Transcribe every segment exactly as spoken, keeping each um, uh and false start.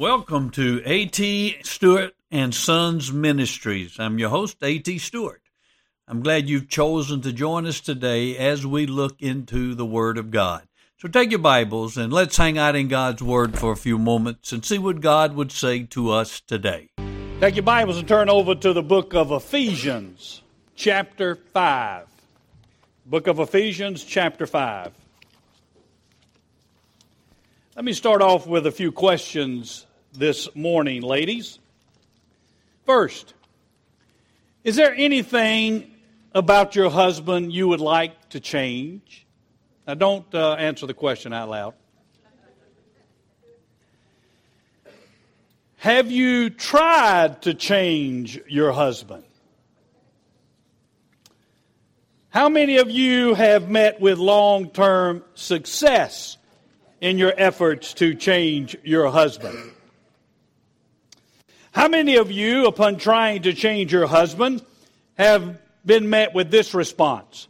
Welcome to A T. Stewart and Sons Ministries. I'm your host, A T. Stewart. I'm glad you've chosen to join us today as we look into the Word of God. So take your Bibles and let's hang out in God's Word for a few moments and see what God would say to us today. Take your Bibles and turn over to the book of Ephesians, chapter five. Book of Ephesians, chapter five. Let me start off with a few questions this morning, ladies. First, is there anything about your husband you would like to change? Now, don't uh, answer the question out loud. Have you tried to change your husband? How many of you have met with long-term success in your efforts to change your husband? How many of you, upon trying to change your husband, have been met with this response?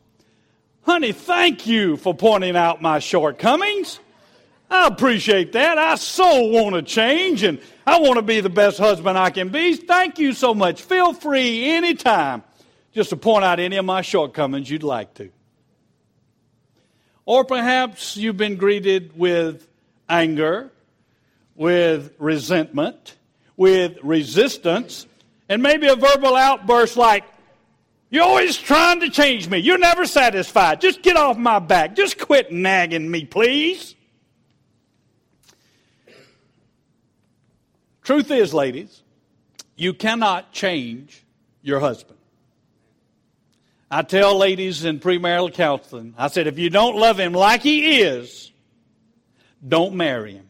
Honey, thank you for pointing out my shortcomings. I appreciate that. I so want to change, and I want to be the best husband I can be. Thank you so much. Feel free anytime just to point out any of my shortcomings you'd like to. Or perhaps you've been greeted with anger, with resentment, with resistance, and maybe a verbal outburst like, "You're always trying to change me. You're never satisfied. Just get off my back. Just quit nagging me, please." Truth is, ladies, you cannot change your husband. I tell ladies in premarital counseling, I said, if you don't love him like he is, don't marry him,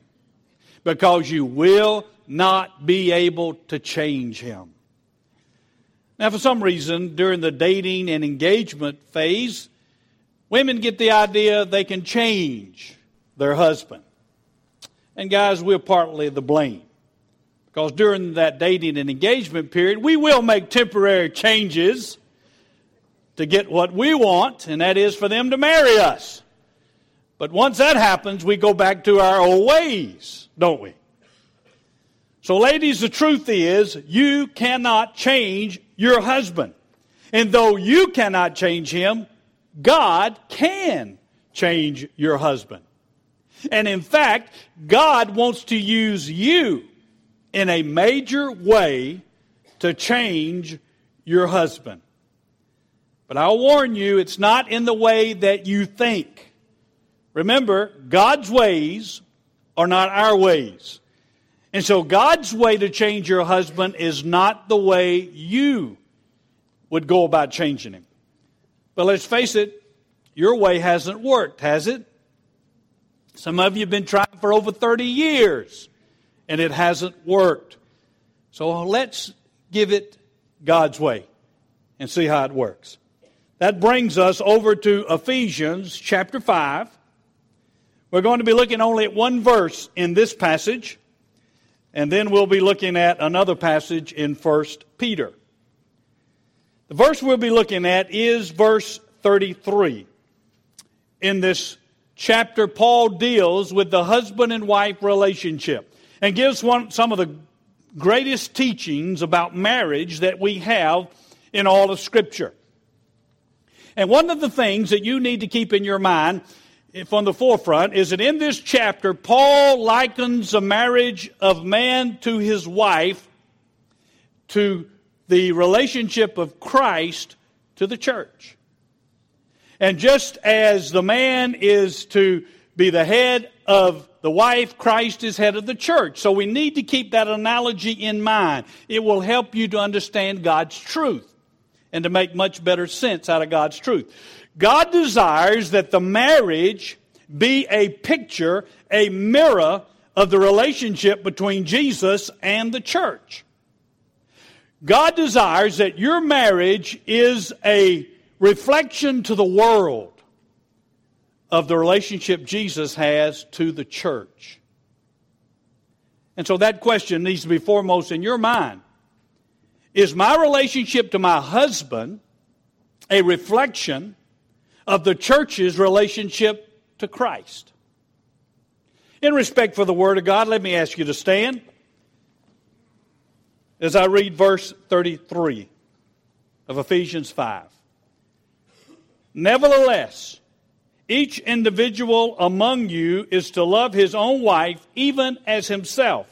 because you will not be able to change him. Now, for some reason, during the dating and engagement phase, women get the idea they can change their husband. And guys, we're partly to blame. Because during that dating and engagement period, we will make temporary changes to get what we want, and that is for them to marry us. But once that happens, we go back to our old ways, don't we? So, ladies, the truth is, you cannot change your husband. And though you cannot change him, God can change your husband. And in fact, God wants to use you in a major way to change your husband. But I'll warn you, it's not in the way that you think. Remember, God's ways are not our ways. And so God's way to change your husband is not the way you would go about changing him. But let's face it, your way hasn't worked, has it? Some of you have been trying for over thirty years. And it hasn't worked. So let's give it God's way and see how it works. That brings us over to Ephesians chapter five. We're going to be looking only at one verse in this passage. And then we'll be looking at another passage in First Peter. The verse we'll be looking at is verse thirty-three. In this chapter, Paul deals with the husband and wife relationship, and gives one, some of the greatest teachings about marriage that we have in all of Scripture. And one of the things that you need to keep in your mind from the forefront is that in this chapter, Paul likens the marriage of man to his wife to the relationship of Christ to the church. And just as the man is to be the head of the wife, Christ is head of the church. So we need to keep that analogy in mind. It will help you to understand God's truth and to make much better sense out of God's truth. God desires that the marriage be a picture, a mirror of the relationship between Jesus and the church. God desires that your marriage is a reflection to the world of the relationship Jesus has to the church. And so that question needs to be foremost in your mind. Is my relationship to my husband a reflection of the church's relationship to Christ? In respect for the Word of God, let me ask you to stand As I read verse thirty-three of Ephesians five. Nevertheless, each individual among you is to love his own wife even as himself.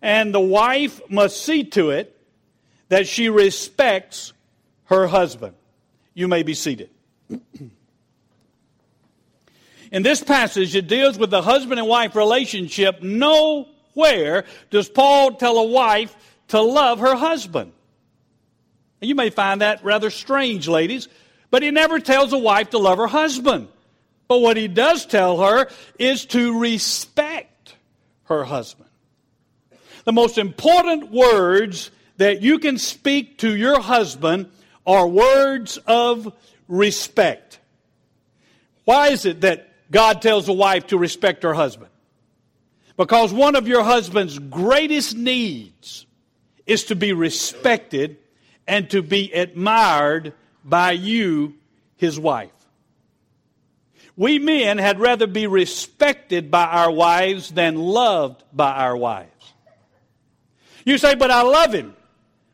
And the wife must see to it that she respects her husband. You may be seated. In this passage, it deals with the husband and wife relationship. Nowhere does Paul tell a wife to love her husband. You may find that rather strange, ladies, but he never tells a wife to love her husband. But what he does tell her is to respect her husband. The most important words that you can speak to your husband are words of respect. Why is it that God tells a wife to respect her husband? Because one of your husband's greatest needs is to be respected and to be admired by you, his wife. We men had rather be respected by our wives than loved by our wives. You say, but I love him.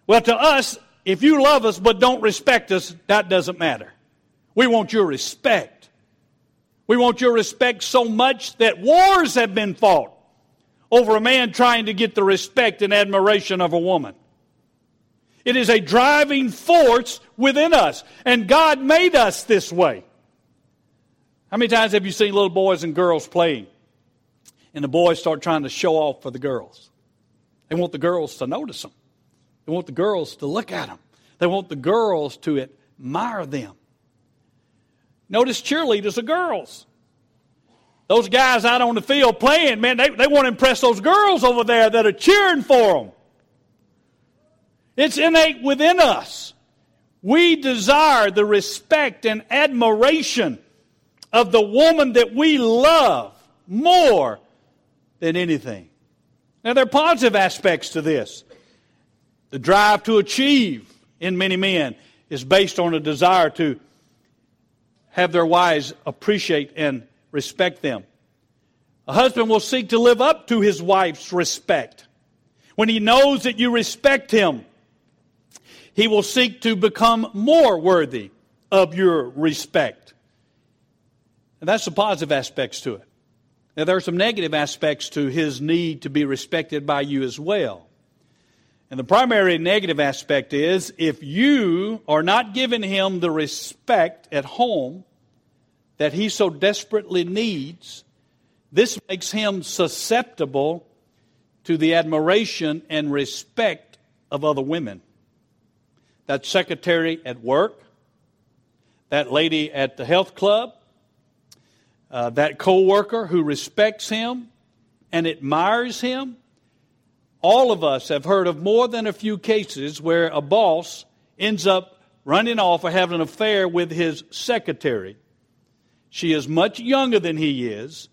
Well, to us, if you love us but don't respect us, that doesn't matter. We want your respect. We want your respect so much that wars have been fought over a man trying to get the respect and admiration of a woman. It is a driving force within us, and God made us this way. How many times have you seen little boys and girls playing, and the boys start trying to show off for the girls? They want the girls to notice them. They want the girls to look at them. They want the girls to admire them. Notice cheerleaders are girls. Those guys out on the field playing, man, they, they want to impress those girls over there that are cheering for them. It's innate within us. We desire the respect and admiration of the woman that we love more than anything. Now, there are positive aspects to this. The drive to achieve in many men is based on a desire to have their wives appreciate and respect them. A husband will seek to live up to his wife's respect. When he knows that you respect him, he will seek to become more worthy of your respect. And that's the positive aspects to it. Now, there are some negative aspects to his need to be respected by you as well. And the primary negative aspect is if you are not giving him the respect at home that he so desperately needs, this makes him susceptible to the admiration and respect of other women. That secretary at work, that lady at the health club, uh, that co-worker who respects him and admires him. All of us have heard of more than a few cases where a boss ends up running off or having an affair with his secretary. She is much younger than he is,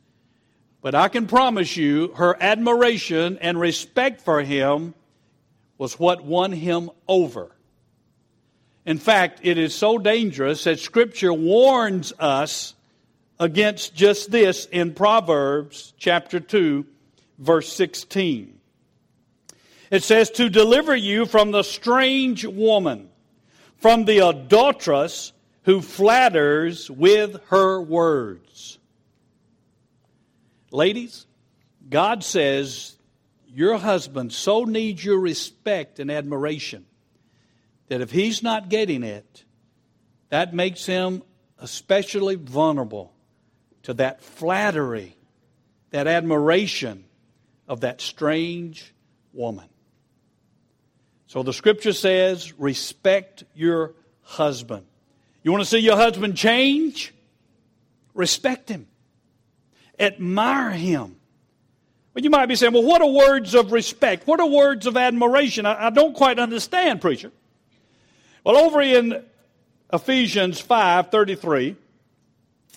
but I can promise you her admiration and respect for him was what won him over. In fact, it is so dangerous that Scripture warns us against just this in Proverbs chapter two, verse sixteen. It says, to deliver you from the strange woman, from the adulteress who flatters with her words. Ladies, God says your husband so needs your respect and admiration that if he's not getting it, that makes him especially vulnerable to that flattery, that admiration of that strange woman. So the Scripture says, respect your husband. You want to see your husband change? Respect him. Admire him. But you might be saying, well, what are words of respect? What are words of admiration? I, I don't quite understand, preacher. Well, over in Ephesians five thirty-three,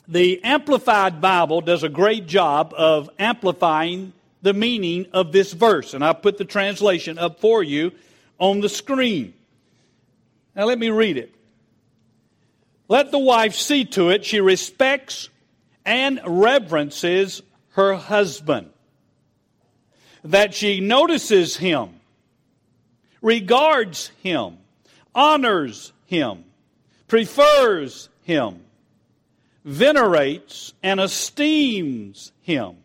the Amplified Bible does a great job of amplifying the meaning of this verse. And I put the translation up for you on the screen. Now let me read it. Let the wife see to it she respects and reverences her husband, that she notices him regards him, honors him, prefers him, venerates and esteems him,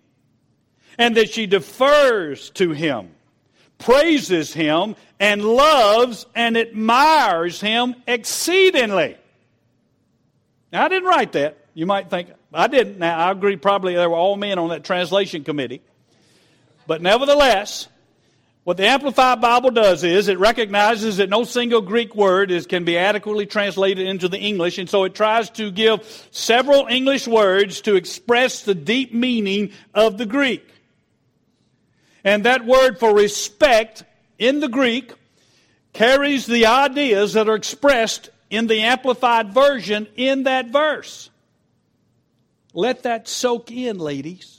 and that she defers to him, praises him, and loves and admires him exceedingly. Now, I didn't write that. You might think, I didn't. Now, I agree probably there were all men on that translation committee. But nevertheless, what the Amplified Bible does is it recognizes that no single Greek word is, can be adequately translated into the English, and so it tries to give several English words to express the deep meaning of the Greek. And that word for respect in the Greek carries the ideas that are expressed in the Amplified Version in that verse. Let that soak in, ladies.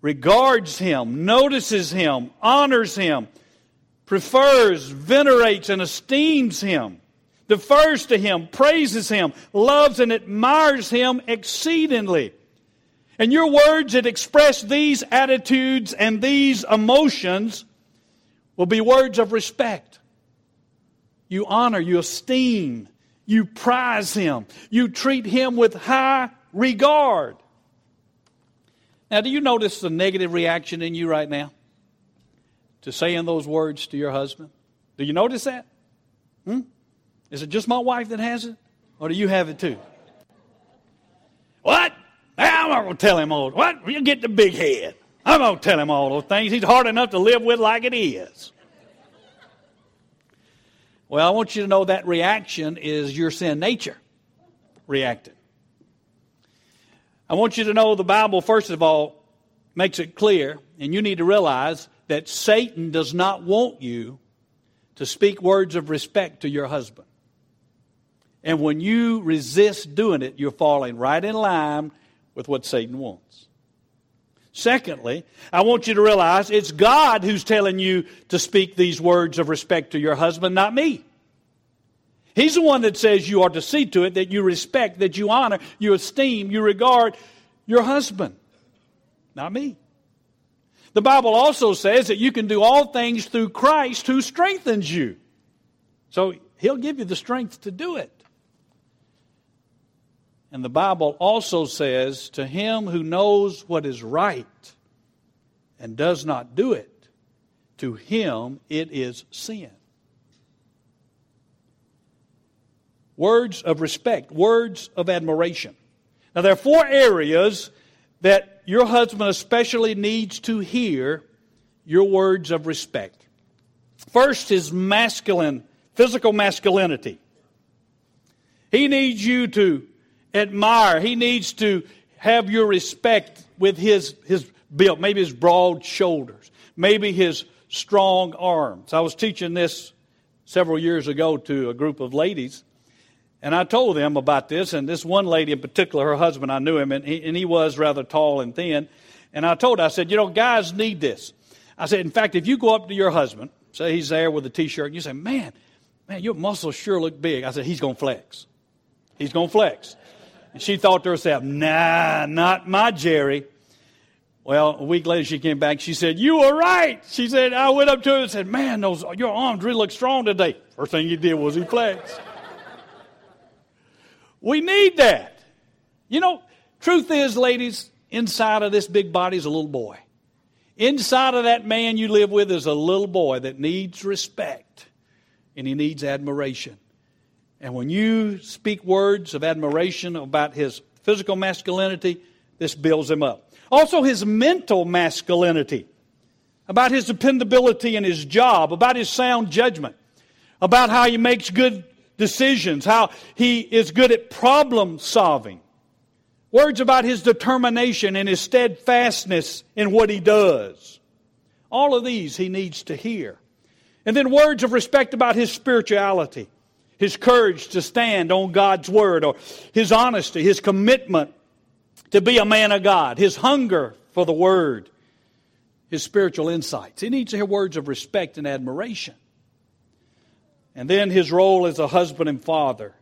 Regards him, notices him, honors him, prefers, venerates, and esteems him, defers to him, praises him, loves and admires him exceedingly. And your words that express these attitudes and these emotions will be words of respect. You honor, you esteem, you prize him, you treat him with high regard. Now, do you notice the negative reaction in you right now to saying those words to your husband? Do you notice that? Hmm? Is it just my wife that has it? Or do you have it too? What? I'm not going to tell him all. What? You get the big head. I'm going to tell him all those things. He's hard enough to live with like it is. Well, I want you to know that reaction is your sin nature reacting. I want you to know the Bible, first of all, makes it clear, and you need to realize that Satan does not want you to speak words of respect to your husband. And when you resist doing it, you're falling right in line with what Satan wants. Secondly, I want you to realize it's God who's telling you to speak these words of respect to your husband, not me. He's the one that says you are to see to it that you respect, that you honor, you esteem, you regard your husband, not me. The Bible also says that you can do all things through Christ who strengthens you. So he'll give you the strength to do it. And the Bible also says, to him who knows what is right and does not do it, to him it is sin. Words of respect, words of admiration. Now, there are four areas that your husband especially needs to hear your words of respect. First is masculine, physical masculinity. He needs you to admire. He needs to have your respect with his, his build, maybe his broad shoulders, maybe his strong arms. I was teaching this several years ago to a group of ladies. And I told them about this, and this one lady in particular, her husband, I knew him, and he, and he was rather tall and thin. And I told her, I said, you know, guys need this. I said, in fact, if you go up to your husband, say he's there with a T-shirt, and you say, man, man, your muscles sure look big. I said, he's going to flex. He's going to flex. And she thought to herself, nah, not my Jerry. Well, a week later she came back, she said, you were right. She said, I went up to her and said, man, those your arms really look strong today. First thing he did was he flexed. We need that. You know, truth is, ladies, inside of this big body is a little boy. Inside of that man you live with is a little boy that needs respect, and he needs admiration. And when you speak words of admiration about his physical masculinity, this builds him up. Also, his mental masculinity, about his dependability in his job, about his sound judgment, about how he makes good decisions, how he is good at problem solving. Words about his determination and his steadfastness in what he does. All of these he needs to hear. And then words of respect about his spirituality, his courage to stand on God's word, or his honesty, his commitment to be a man of God, his hunger for the word, his spiritual insights. He needs to hear words of respect and admiration. And then his role as a husband and father,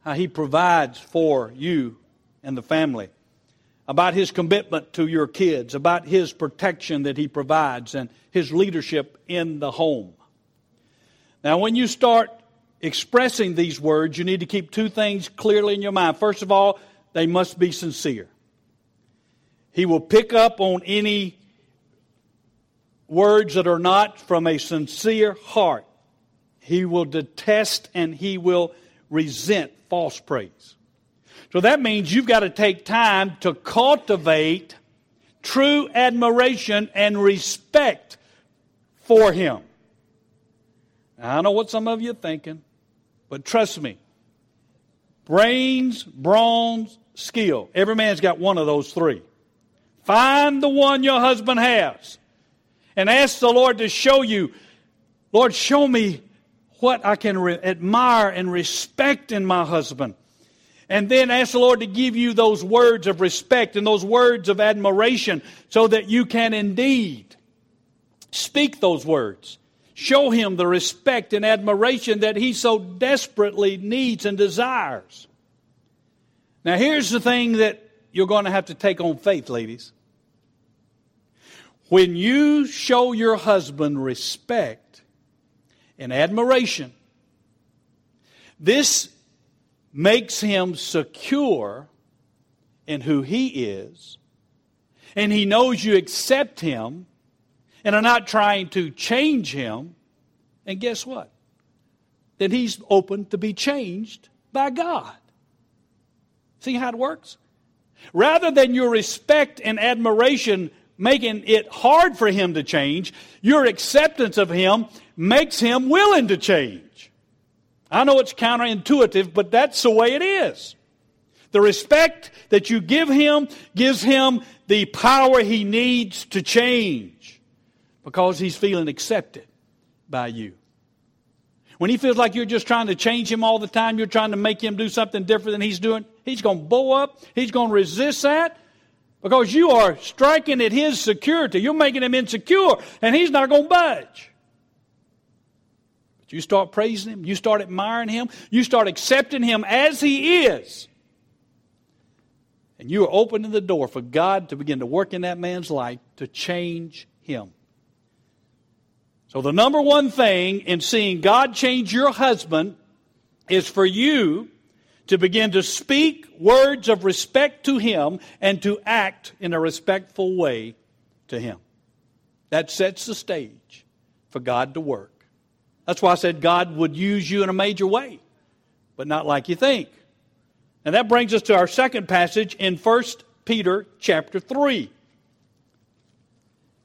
how he provides for you and the family, about His commitment to your kids, about His protection that He provides, and His leadership in the home. Now, when you start expressing these words, you need to keep two things clearly in your mind. First of all, they must be sincere. He will pick up on any words that are not from a sincere heart. He will detest and He will resent false praise. So that means you've got to take time to cultivate true admiration and respect for Him. Now, I know what some of you are thinking, but trust me. Brains, brawns, skill. Every man's got one of those three. Find the one your husband has and ask the Lord to show you. Lord, show me what I can re- admire and respect in my husband. And then ask the Lord to give you those words of respect and those words of admiration so that you can indeed speak those words. Show Him the respect and admiration that He so desperately needs and desires. Now, here's the thing that you're going to have to take on faith, ladies. When you show your husband respect and admiration, this makes him secure in who he is, and he knows you accept him and are not trying to change him. And guess what? That he's open to be changed by God. See how it works? Rather than your respect and admiration making it hard for him to change, your acceptance of him makes him willing to change. I know it's counterintuitive, but that's the way it is. The respect that you give him gives him the power he needs to change because he's feeling accepted by you. When he feels like you're just trying to change him all the time, you're trying to make him do something different than he's doing, he's going to bow up, he's going to resist that because you are striking at his security. You're making him insecure, and he's not going to budge. You start praising Him. You start admiring Him. You start accepting Him as He is. And you are opening the door for God to begin to work in that man's life to change him. So the number one thing in seeing God change your husband is for you to begin to speak words of respect to Him and to act in a respectful way to Him. That sets the stage for God to work. That's why I said God would use you in a major way, but not like you think. And that brings us to our second passage in First Peter chapter three.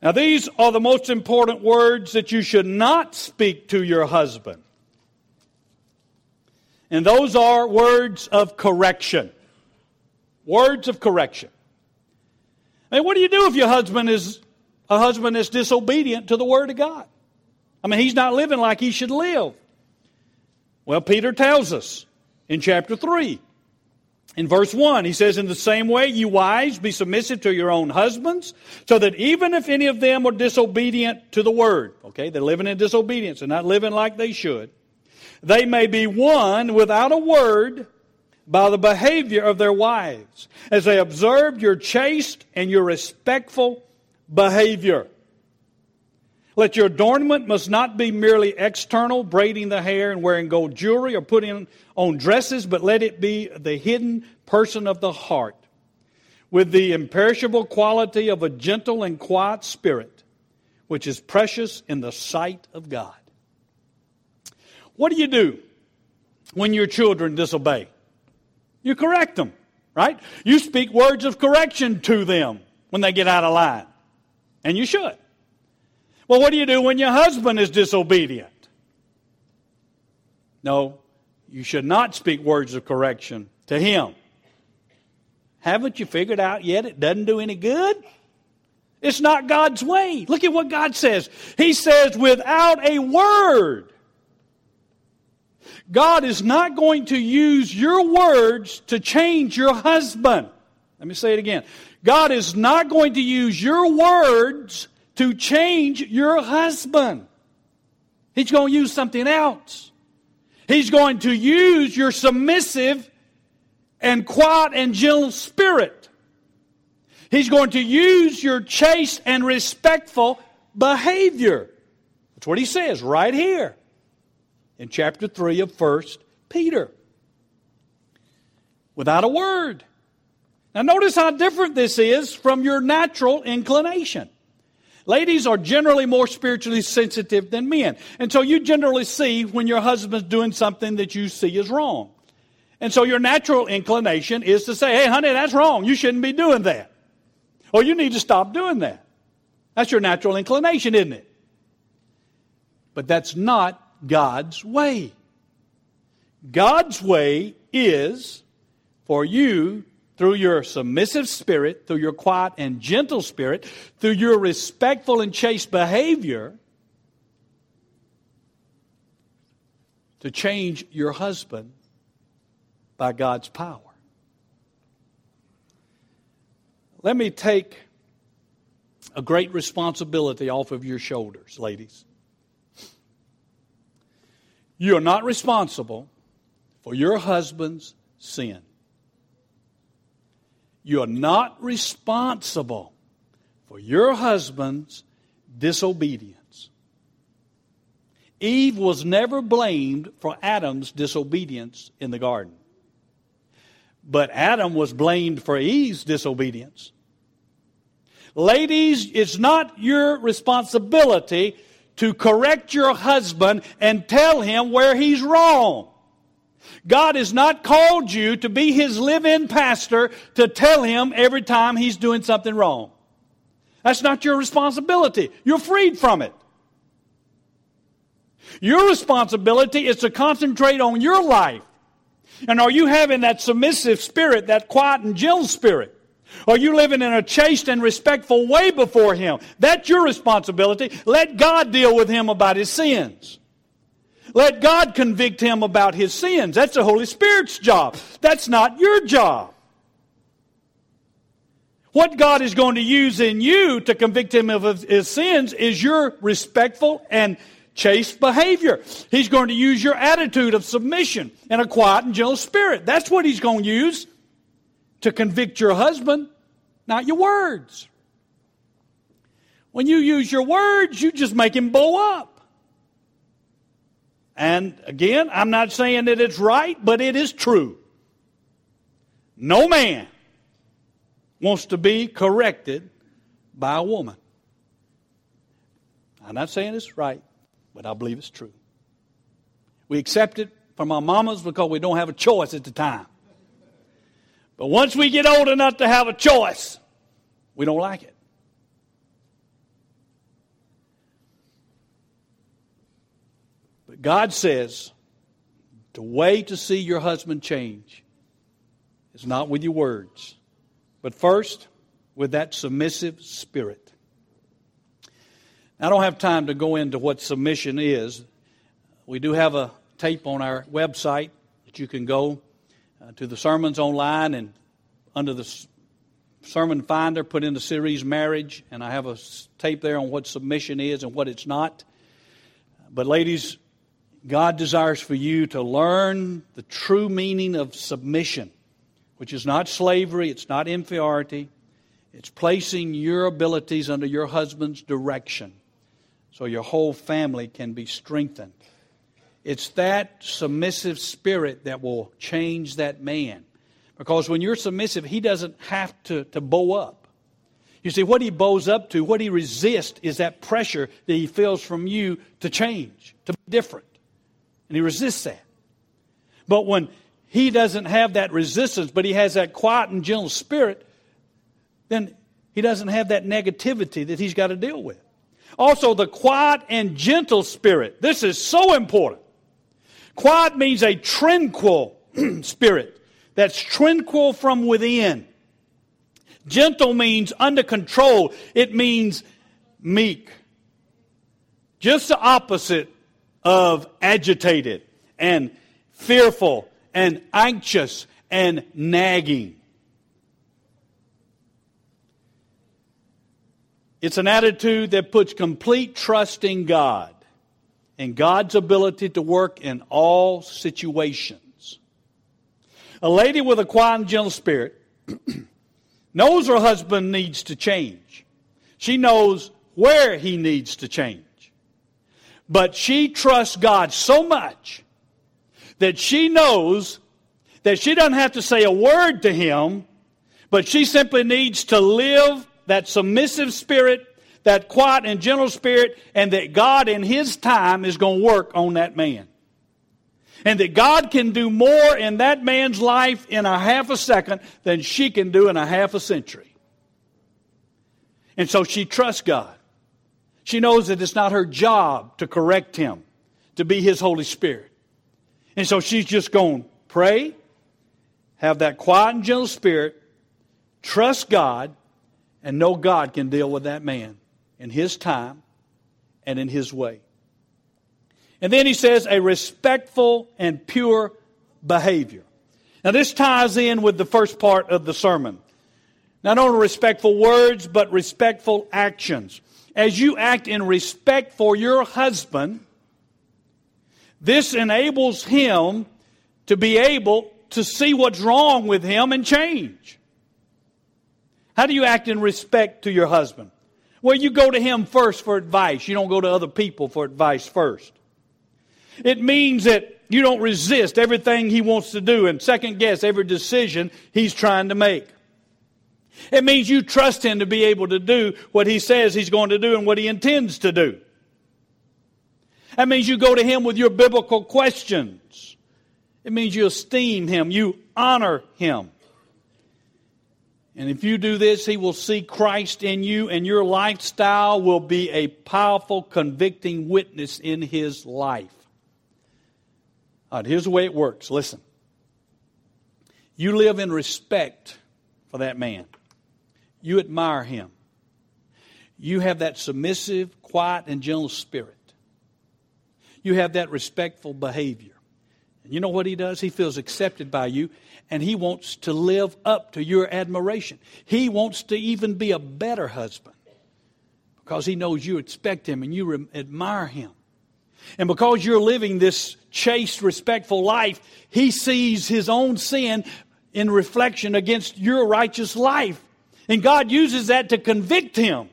Now, these are the most important words that you should not speak to your husband. And those are words of correction. Words of correction. I mean, what do you do if your husband is a husband that's disobedient to the Word of God? I mean, he's not living like he should live. Well, Peter tells us in chapter three, in verse one, he says, "In the same way, you wives, be submissive to your own husbands, so that even if any of them are disobedient to the word," okay, they're living in disobedience, they're not living like they should, "they may be won without a word by the behavior of their wives, as they observe your chaste and your respectful behavior. Let your adornment must not be merely external, braiding the hair and wearing gold jewelry or putting on dresses, but let it be the hidden person of the heart, with the imperishable quality of a gentle and quiet spirit, which is precious in the sight of God." What do you do when your children disobey? You correct them, right? You speak words of correction to them when they get out of line, and you should. Well, what do you do when your husband is disobedient? No, you should not speak words of correction to him. Haven't you figured out yet it doesn't do any good? It's not God's way. Look at what God says. He says, without a word. God is not going to use your words to change your husband. Let me say it again. God is not going to use your words to change your husband. He's going to use something else. He's going to use your submissive and quiet and gentle spirit He's going to use your chaste and respectful behavior. That's what he says right here in chapter three of First Peter. Without a word. Now notice how different this is from your natural inclination. Ladies are generally more spiritually sensitive than men. And so you generally see when your husband's doing something that you see is wrong. And so your natural inclination is to say, hey, honey, that's wrong. You shouldn't be doing that. Or you need to stop doing that. That's your natural inclination, isn't it? But that's not God's way. God's way is for you, through your submissive spirit, through your quiet and gentle spirit, through your respectful and chaste behavior, to change your husband by God's power. Let me take a great responsibility off of your shoulders, ladies. You are not responsible for your husband's sin. You are not responsible for your husband's disobedience. Eve was never blamed for Adam's disobedience in the garden. But Adam was blamed for Eve's disobedience. Ladies, it's not your responsibility to correct your husband and tell him where he's wrong. God has not called you to be his live-in pastor to tell him every time he's doing something wrong. That's not your responsibility. You're freed from it. Your responsibility is to concentrate on your life. And are you having that submissive spirit, that quiet and gentle spirit? Are you living in a chaste and respectful way before him? That's your responsibility. Let God deal with him about his sins. Let God convict him about his sins. That's the Holy Spirit's job. That's not your job. What God is going to use in you to convict him of his sins is your respectful and chaste behavior. He's going to use your attitude of submission and a quiet and gentle spirit. That's what he's going to use to convict your husband, not your words. When you use your words, you just make him blow up. And again, I'm not saying that it's right, but it is true. No man wants to be corrected by a woman. I'm not saying it's right, but I believe it's true. We accept it from our mamas because we don't have a choice at the time. But once we get old enough to have a choice, we don't like it. God says the way to see your husband change is not with your words, but first with that submissive spirit. Now, I don't have time to go into what submission is. We do have a tape on our website that you can go uh, to the sermons online, and under the s- sermon finder, put in the series Marriage, and I have a s- tape there on what submission is and what it's not. But ladies, God desires for you to learn the true meaning of submission, which is not slavery, it's not inferiority. It's placing your abilities under your husband's direction so your whole family can be strengthened. It's that submissive spirit that will change that man. Because when you're submissive, he doesn't have to, to bow up. You see, what he bows up to, what he resists is that pressure that he feels from you to change, to be different. And he resists that. But when he doesn't have that resistance, but he has that quiet and gentle spirit, then he doesn't have that negativity that he's got to deal with. Also, the quiet and gentle spirit. This is so important. Quiet means a tranquil spirit that's tranquil from within. Gentle means under control. It means meek. Just the opposite of agitated and fearful and anxious and nagging. It's an attitude that puts complete trust in God and God's ability to work in all situations. A lady with a quiet and gentle spirit knows her husband needs to change. She knows where he needs to change. But she trusts God so much that she knows that she doesn't have to say a word to him, but she simply needs to live that submissive spirit, that quiet and gentle spirit, and that God in his time is going to work on that man. And that God can do more in that man's life in a half a second than she can do in a half a century. And so she trusts God. She knows that it's not her job to correct him, to be his Holy Spirit. And so she's just going to pray, have that quiet and gentle spirit, trust God, and know God can deal with that man in his time and in his way. And then he says, a respectful and pure behavior. Now this ties in with the first part of the sermon. Not only respectful words, but respectful actions. As you act in respect for your husband, this enables him to be able to see what's wrong with him and change. How do you act in respect to your husband? Well, you go to him first for advice. You don't go to other people for advice first. It means that you don't resist everything he wants to do and second guess every decision he's trying to make. It means you trust him to be able to do what he says he's going to do and what he intends to do. That means you go to him with your biblical questions. It means you esteem him. You honor him. And if you do this, he will see Christ in you, and your lifestyle will be a powerful, convicting witness in his life. All right, here's the way it works. Listen. You live in respect for that man. You admire him. You have that submissive, quiet, and gentle spirit. You have that respectful behavior. And you know what he does? He feels accepted by you, and he wants to live up to your admiration. He wants to even be a better husband because he knows you expect him and you re- admire him. And because you're living this chaste, respectful life, he sees his own sin in reflection against your righteous life. And God uses that to convict him.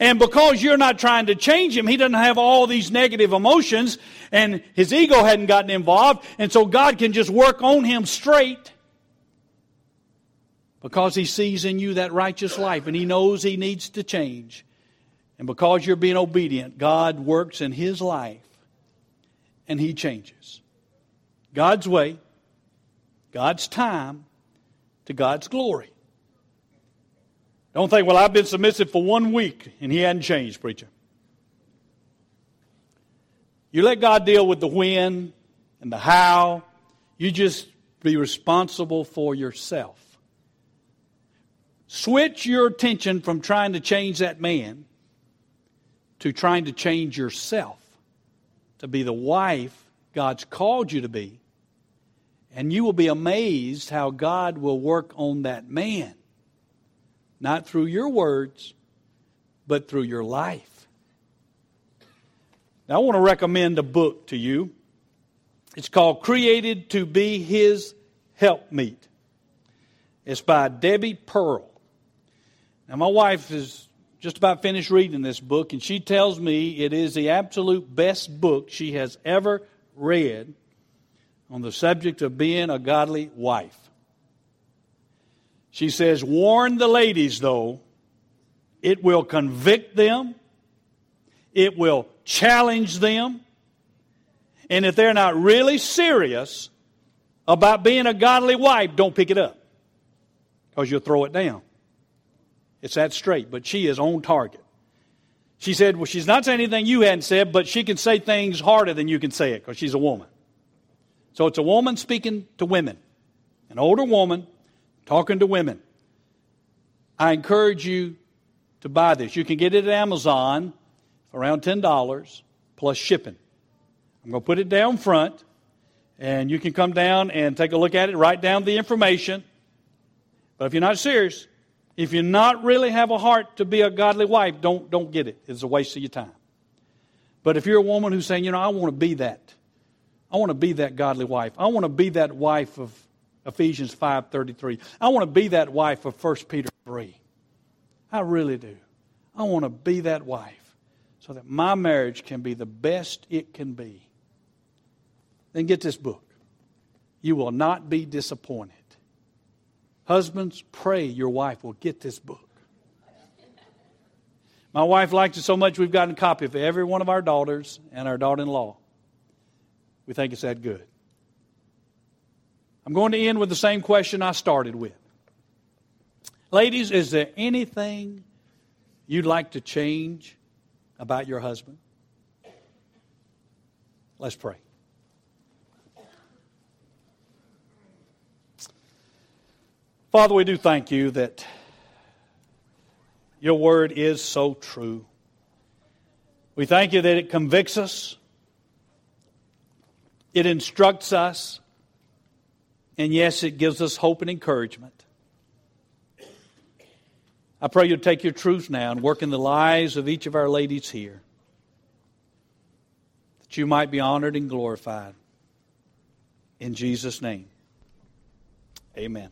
And because you're not trying to change him, he doesn't have all these negative emotions, and his ego hadn't gotten involved, and so God can just work on him straight because he sees in you that righteous life, and he knows he needs to change. And because you're being obedient, God works in his life, and he changes. God's way, God's time, to God's glory. Don't think, well, I've been submissive for one week and he hadn't changed, preacher. You let God deal with the when and the how. You just be responsible for yourself. Switch your attention from trying to change that man to trying to change yourself to be the wife God's called you to be. And you will be amazed how God will work on that man. Not through your words, but through your life. Now, I want to recommend a book to you. It's called Created to Be His Helpmeet. It's by Debbie Pearl. Now, my wife is just about finished reading this book, and she tells me it is the absolute best book she has ever read on the subject of being a godly wife. She says, warn the ladies, though. It will convict them. It will challenge them. And if they're not really serious about being a godly wife, don't pick it up, because you'll throw it down. It's that straight, but she is on target. She said, well, she's not saying anything you hadn't said, but she can say things harder than you can say it, because she's a woman. So it's a woman speaking to women, an older woman, talking to women. I encourage you to buy this. You can get it at Amazon for around ten dollars plus shipping. I'm going to put it down front, and you can come down and take a look at it, write down the information. But if you're not serious, if you not really have a heart to be a godly wife, don't, don't get it. It's a waste of your time. But if you're a woman who's saying, you know, I want to be that. I want to be that godly wife. I want to be that wife of Ephesians five thirty-three. I want to be that wife of First Peter three. I really do. I want to be that wife so that my marriage can be the best it can be. Then get this book. You will not be disappointed. Husbands, pray your wife will get this book. My wife liked it so much we've gotten a copy of every one of our daughters and our daughter-in-law. We think it's that good. I'm going to end with the same question I started with. Ladies, is there anything you'd like to change about your husband? Let's pray. Father, we do thank you that your word is so true. We thank you that it convicts us. It instructs us. And yes, it gives us hope and encouragement. I pray you'll take your truth now and work in the lives of each of our ladies here, that you might be honored and glorified. In Jesus' name, amen.